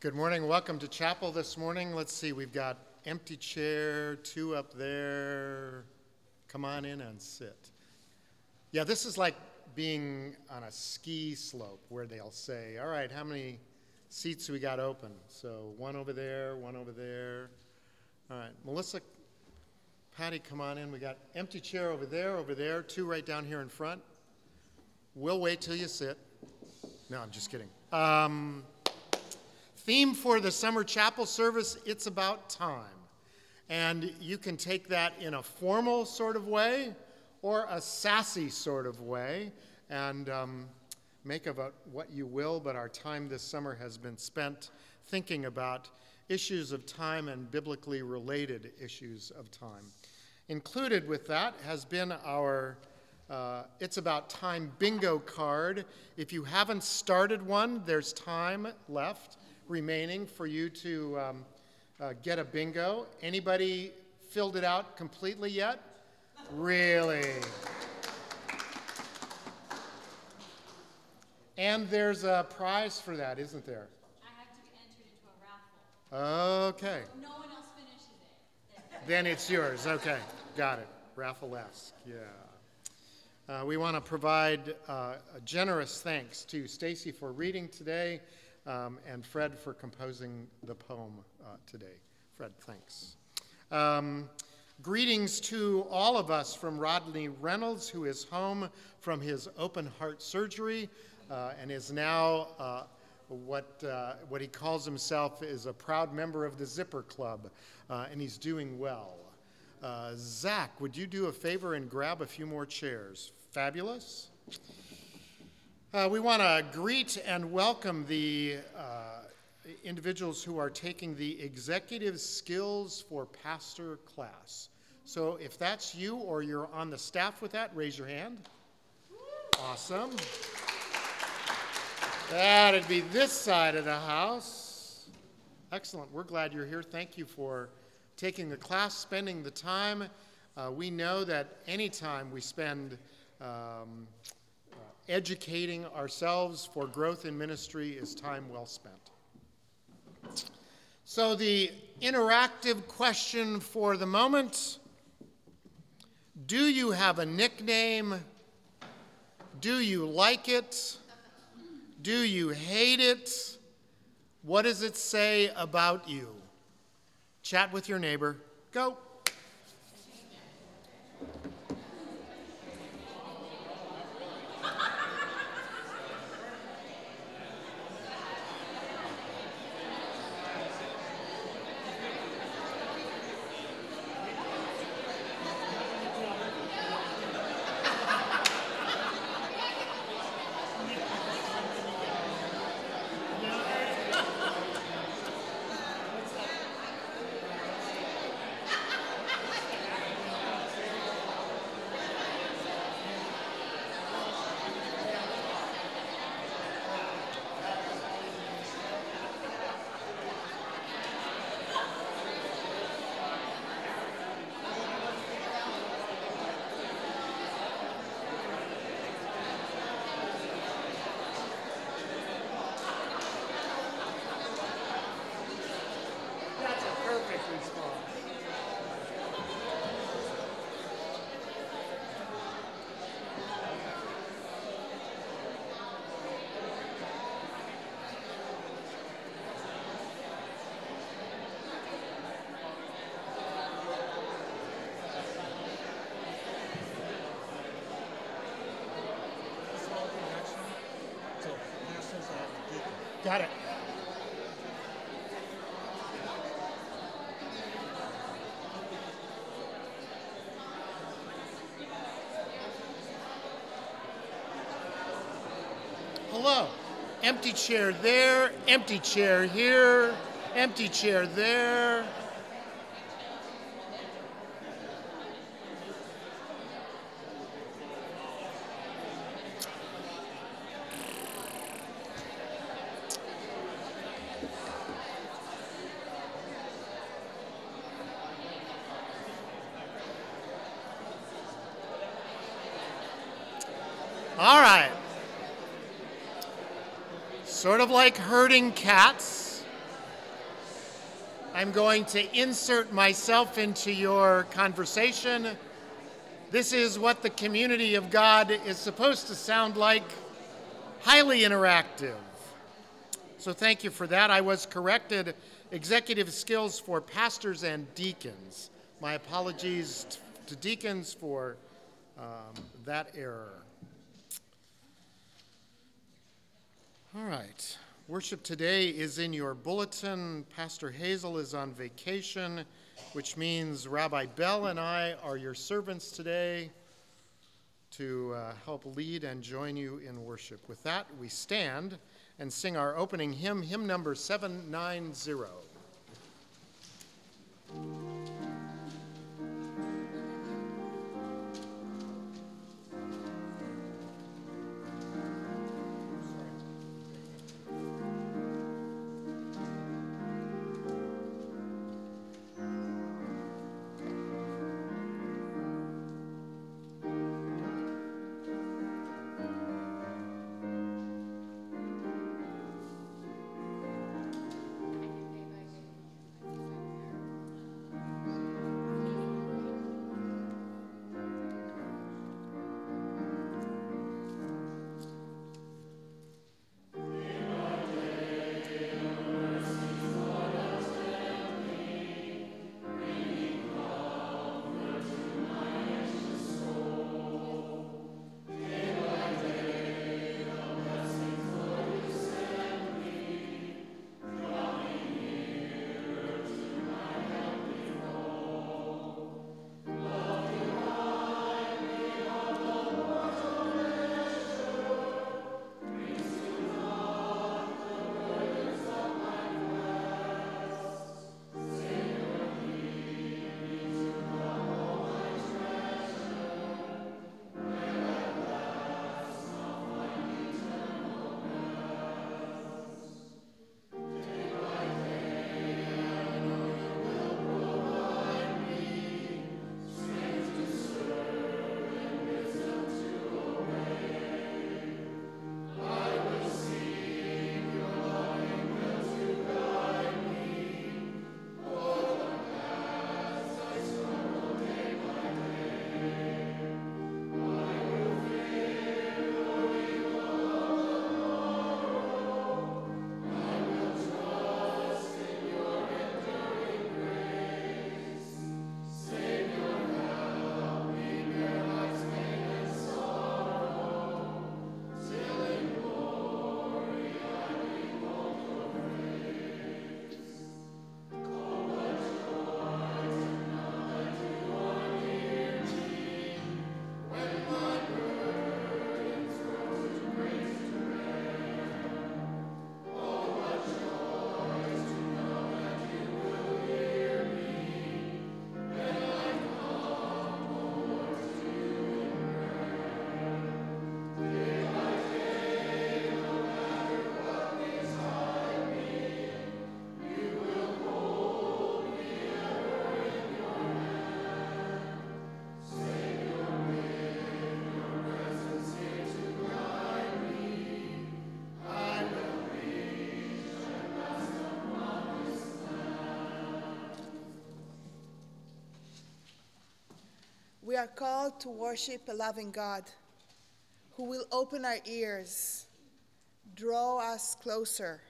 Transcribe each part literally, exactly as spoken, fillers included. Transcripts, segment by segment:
Good morning. Welcome to chapel this morning. Let's see, we've got empty chair, two up there. Come on in and sit. Yeah, this is like being on a ski slope where they'll say, all right, how many seats we got open? So one over there, one over there. All right, Melissa, Patty, come on in. We got empty chair over there, over there, two right down here in front. We'll wait till you sit. No, I'm just kidding. Um... Theme for the summer chapel service, it's about time. And you can take that in a formal sort of way or a sassy sort of way and um, make of it what you will, but our time this summer has been spent thinking about issues of time and biblically related issues of time. Included with that has been our Uh, it's About Time bingo card. If you haven't started one, there's time left remaining for you to um, uh, get a bingo. Anybody filled it out completely yet? Really? And there's a prize for that, isn't there? I have to get entered into a raffle. Okay. So no one else finishes it. Then it's yours. Okay, got it. Raffle-esque, yeah. Uh, we want to provide uh, a generous thanks to Stacy for reading today um, and Fred for composing the poem uh, today. Fred, thanks. Um, greetings to all of us from Rodney Reynolds, who is home from his open heart surgery uh, and is now uh, what uh, what he calls himself is a proud member of the Zipper Club, uh, and he's doing well. Uh, Zach, would you do a favor and grab a few more chairs? Fabulous. Uh, we want to greet and welcome the uh, individuals who are taking the Executive Skills for Pastor class. So if that's you or you're on the staff with that, raise your hand. Awesome. That'd be this side of the house. Excellent. We're glad you're here. Thank you for taking the class, spending the time. Uh, we know that any time we spend um, uh, educating ourselves for growth in ministry is time well spent. So the interactive question for the moment, do you have a nickname? Do you like it? Do you hate it? What does it say about you? Chat with your neighbor. Go. Got it. Hello. Empty chair there, empty chair here, empty chair there. Like herding cats, I'm going to insert myself into your conversation. This is what the community of God is supposed to sound like, highly interactive. So thank you for that. I was corrected. Executive skills for pastors and deacons. My apologies to deacons for um, that error. All right. Worship today is in your bulletin. Pastor Hazel is on vacation, which means Rabbi Bell and I are your servants today to uh, help lead and join you in worship. With that, we stand and sing our opening hymn, hymn number seven ninety. We are called to worship a loving God who will open our ears, draw us closer,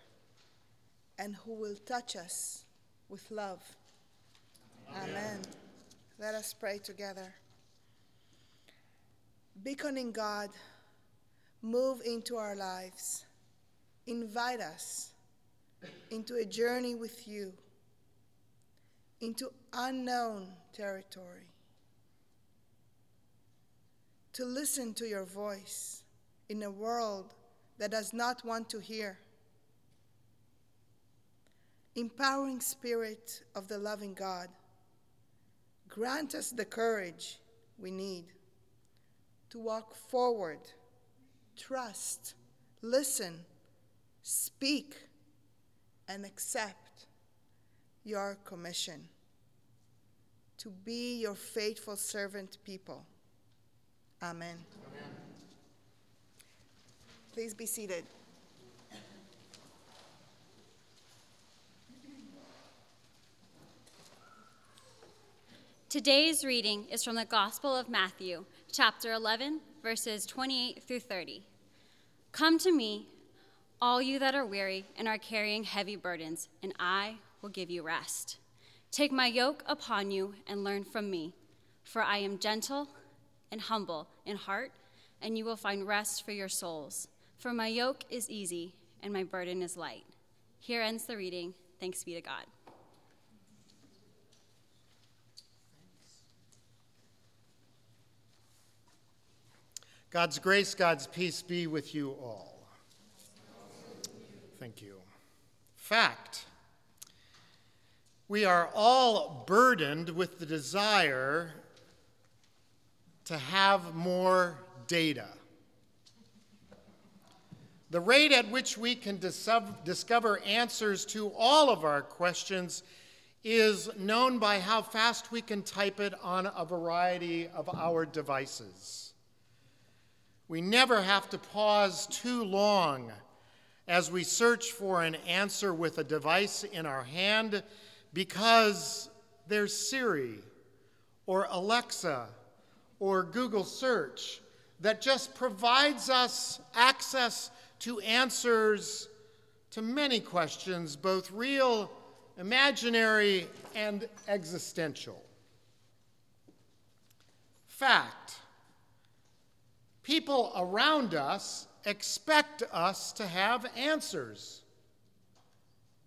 and who will touch us with love. Amen. Amen. Let us pray together. Beckoning God, move into our lives. Invite us into a journey with you, into unknown territory. To listen to your voice in a world that does not want to hear. Empowering spirit of the loving God, grant us the courage we need to walk forward, trust, listen, speak, and accept your commission to be your faithful servant people. Amen. Amen. Please be seated. Today's reading is from the Gospel of Matthew, chapter eleven, verses twenty-eight through thirty. Come to me, all you that are weary and are carrying heavy burdens, and I will give you rest. Take my yoke upon you and learn from me, for I am gentle and humble in heart, and you will find rest for your souls. For my yoke is easy and my burden is light. Here ends the reading. Thanks be to God. God's grace, God's peace be with you all. Thank you. Fact. We are all burdened with the desire to have more data. The rate at which we can dis- discover answers to all of our questions is known by how fast we can type it on a variety of our devices. We never have to pause too long as we search for an answer with a device in our hand, because there's Siri or Alexa or Google search that just provides us access to answers to many questions, both real, imaginary, and existential. Fact. People around us expect us to have answers,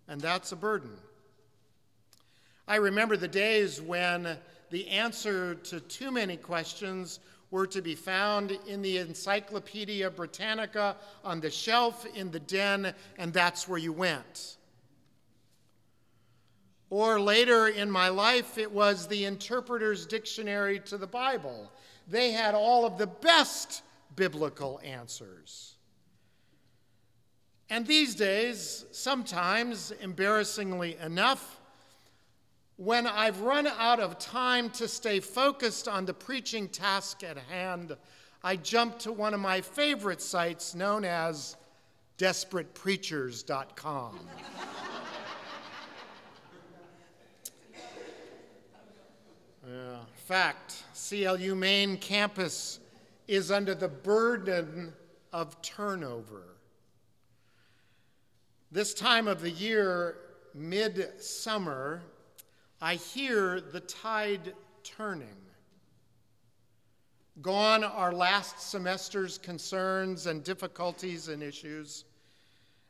and that's a burden. I remember the days when the answer to too many questions were to be found in the Encyclopedia Britannica on the shelf in the den, and that's where you went. Or later in my life, it was the Interpreter's Dictionary to the Bible. They had all of the best biblical answers. And these days, sometimes, embarrassingly enough, when I've run out of time to stay focused on the preaching task at hand, I jump to one of my favorite sites known as Desperate Preachers dot com. Yeah. Fact, C L U Maine campus is under the burden of turnover. This time of the year, mid-summer, I hear the tide turning. Gone are last semester's concerns and difficulties and issues,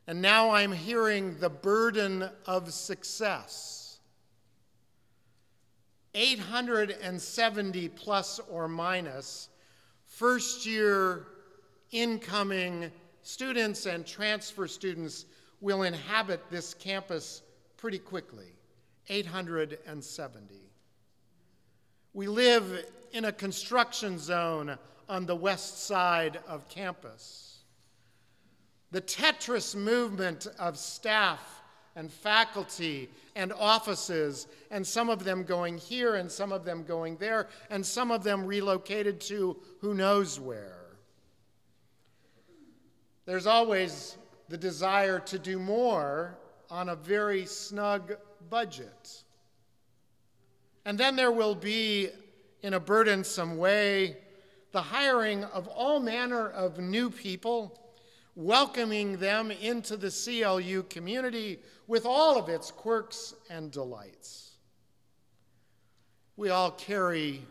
and now I'm hearing the burden of success. eight hundred seventy plus or minus first year incoming students and transfer students will inhabit this campus pretty quickly, eight hundred seventy. We live in a construction zone on the west side of campus. The Tetris movement of staff and faculty and offices, and some of them going here and some of them going there, and some of them relocated to who knows where. There's always the desire to do more on a very snug budget. And then there will be, in a burdensome way, the hiring of all manner of new people, welcoming them into the C L U community with all of its quirks and delights. We all carry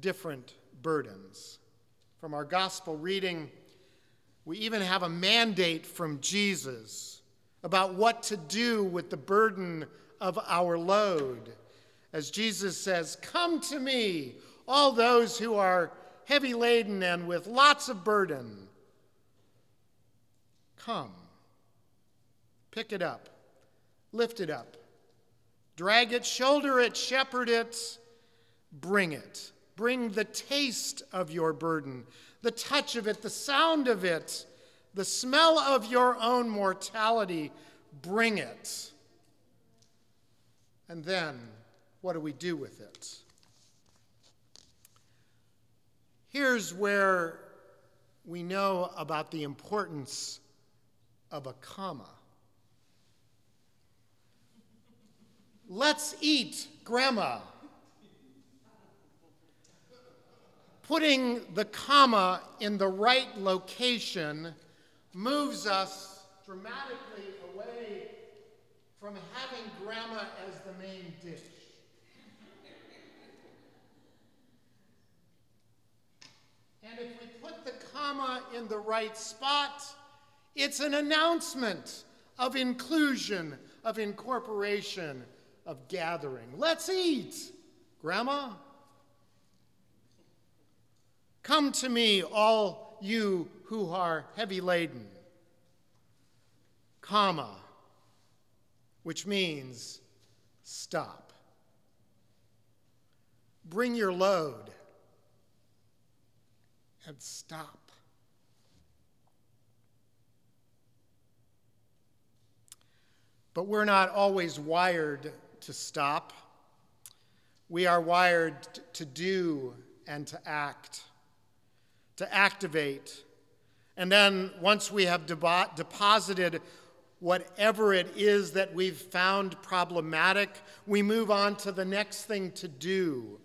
different burdens. From our gospel reading, we even have a mandate from Jesus about what to do with the burden of our load. As Jesus says, "Come to me, all those who are heavy laden and with lots of burden. Come, pick it up, lift it up, drag it, shoulder it, shepherd it, bring it. Bring the taste of your burden, the touch of it, the sound of it, the smell of your own mortality. Bring it." And then, what do we do with it? Here's where we know about the importance of a comma. Let's eat, Grandma. putting the comma in the right location moves us dramatically away from having grandma as the main dish. And if we put the comma in the right spot, it's an announcement of inclusion, of incorporation, of gathering. Let's eat, Grandma. Come to me, all you who are heavy laden, comma, which means stop. Bring your load and stop. But we're not always wired to stop. We are wired to do and to act, to activate. And then once we have debo- deposited whatever it is that we've found problematic, we move on to the next thing to do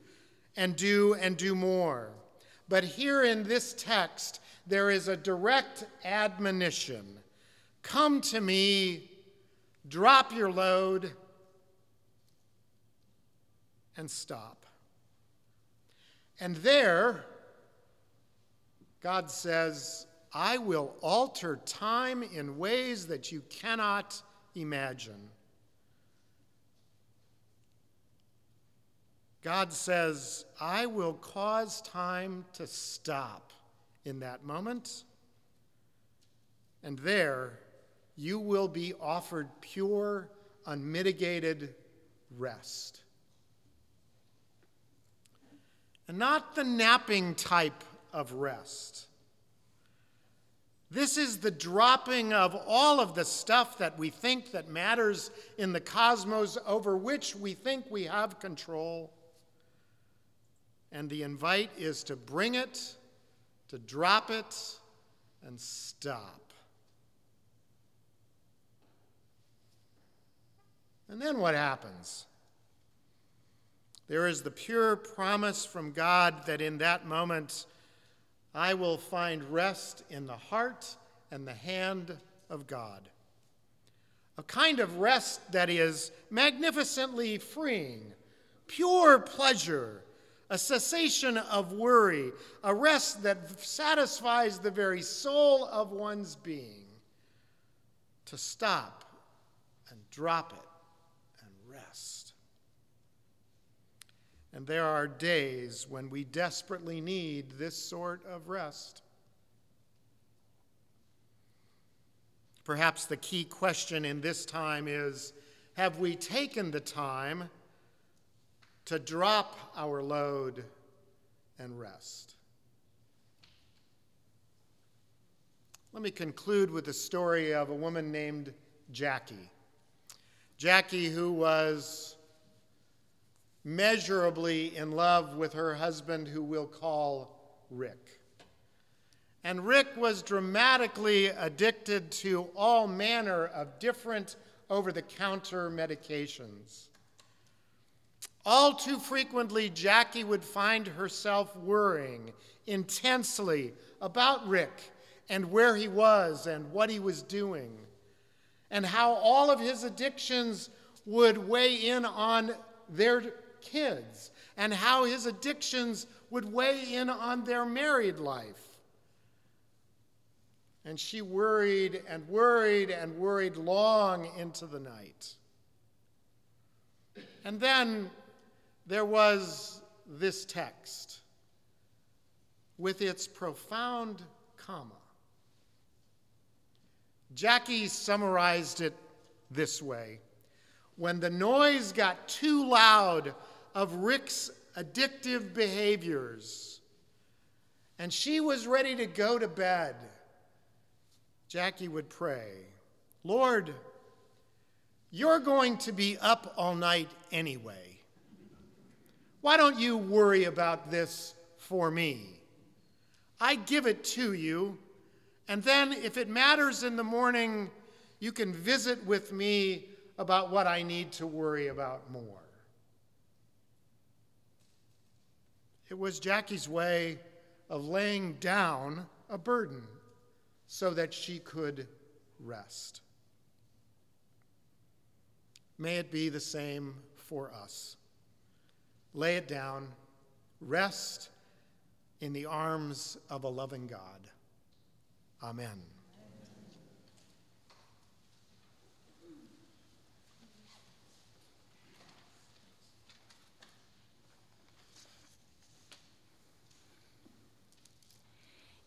and do and do more. But here in this text, there is a direct admonition. Come to me, drop your load, and stop. And there, God says, I will alter time in ways that you cannot imagine. God says, I will cause time to stop in that moment, and there you will be offered pure, unmitigated rest. And not the napping type of rest. This is the dropping of all of the stuff that we think that matters in the cosmos over which we think we have control. And the invite is to bring it, to drop it, and stop. And then what happens? There is the pure promise from God that in that moment, I will find rest in the heart and the hand of God. A kind of rest that is magnificently freeing, pure pleasure, a cessation of worry, a rest that satisfies the very soul of one's being, to stop and drop it and rest. And there are days when we desperately need this sort of rest. Perhaps the key question in this time is, have we taken the time to drop our load and rest? Let me conclude with the story of a woman named Jackie. Jackie, who was measurably in love with her husband, who we'll call Rick. And Rick was dramatically addicted to all manner of different over-the-counter medications. All too frequently, Jackie would find herself worrying intensely about Rick and where he was and what he was doing and how all of his addictions would weigh in on their kids and how his addictions would weigh in on their married life. And she worried and worried and worried long into the night. And then there was this text with its profound comma. Jackie summarized it this way. When the noise got too loud of Rick's addictive behaviors and she was ready to go to bed, Jackie would pray, Lord, you're going to be up all night anyway. Why don't you worry about this for me? I give it to you, and then if it matters in the morning, you can visit with me about what I need to worry about more. It was Jackie's way of laying down a burden so that she could rest. May it be the same for us. Lay it down, rest in the arms of a loving God. Amen.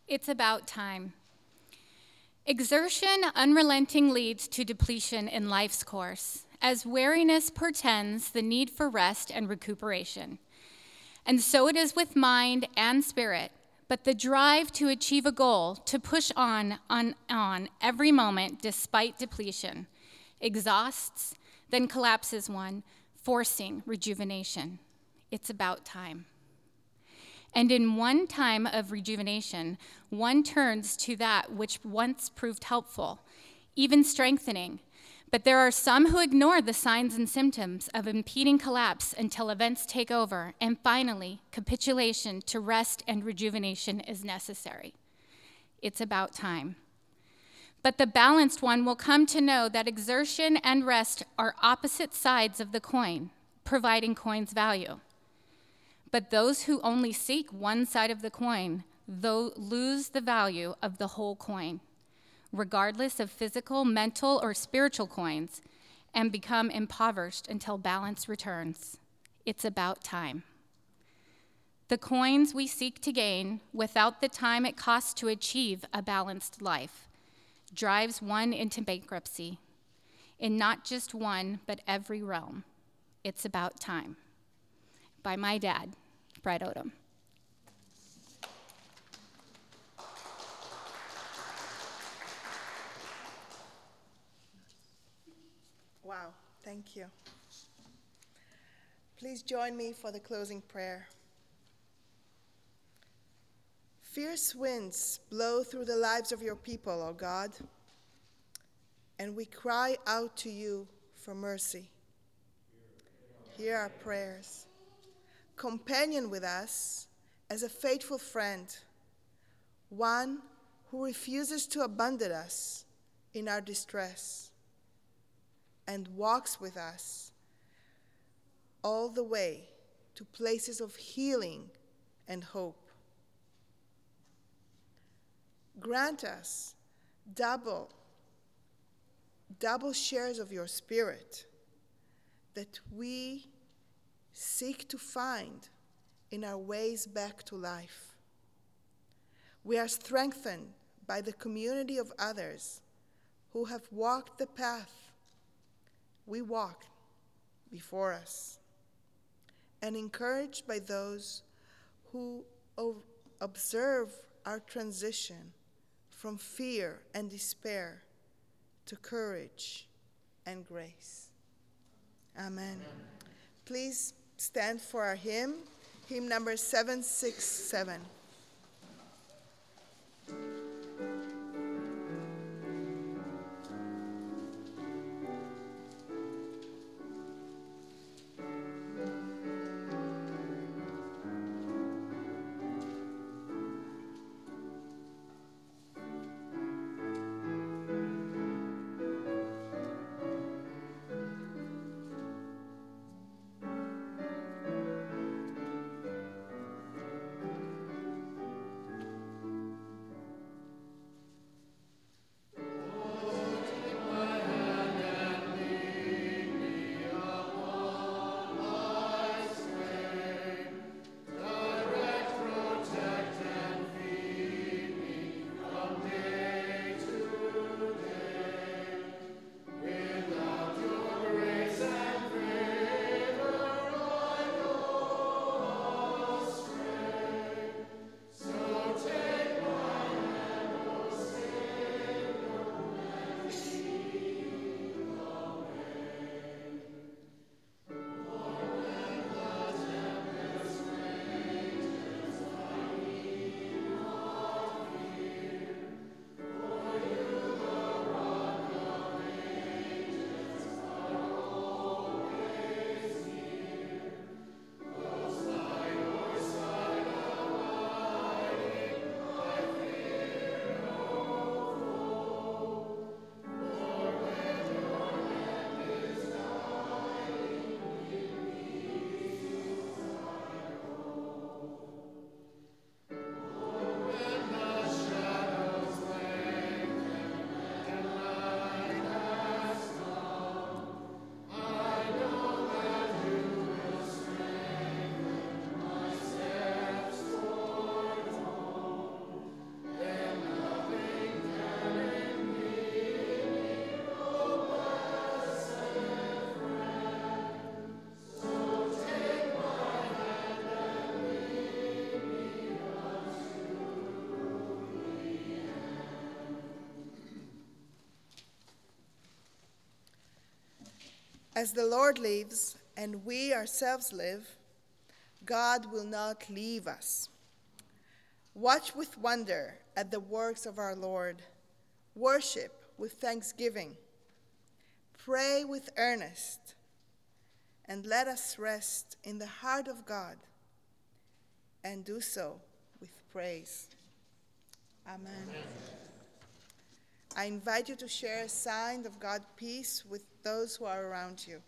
It's about time. Exertion unrelenting leads to depletion in life's course, as weariness portends the need for rest and recuperation. And so it is with mind and spirit, but the drive to achieve a goal, to push on, on, on every moment despite depletion, exhausts, then collapses one, forcing rejuvenation. It's about time. And in one time of rejuvenation, one turns to that which once proved helpful, even strengthening. But there are some who ignore the signs and symptoms of impending collapse until events take over, and finally, capitulation to rest and rejuvenation is necessary. It's about time. But the balanced one will come to know that exertion and rest are opposite sides of the coin, providing coin's value. But those who only seek one side of the coin, though, lose the value of the whole coin, regardless of physical, mental, or spiritual coins, and become impoverished until balance returns. It's about time. The coins we seek to gain without the time it costs to achieve a balanced life drives one into bankruptcy in not just one, but every realm. It's about time. By my dad, Bride Odom. Wow, thank you. Please join me for the closing prayer. Fierce winds blow through the lives of your people, O God, and we cry out to you for mercy. Hear our prayers. Companion with us as a faithful friend, one who refuses to abandon us in our distress and walks with us all the way to places of healing and hope. Grant us double, double shares of your spirit that we seek to find in our ways back to life. We are strengthened by the community of others who have walked the path we walked before us, and encouraged by those who observe our transition from fear and despair to courage and grace. Amen. Amen. Please stand for our hymn, hymn number seven sixty-seven. As the Lord lives and we ourselves live, God will not leave us. Watch with wonder at the works of our Lord. Worship with thanksgiving. Pray with earnest. And let us rest in the heart of God and do so with praise. Amen. Amen. I invite you to share a sign of God's peace with those who are around you.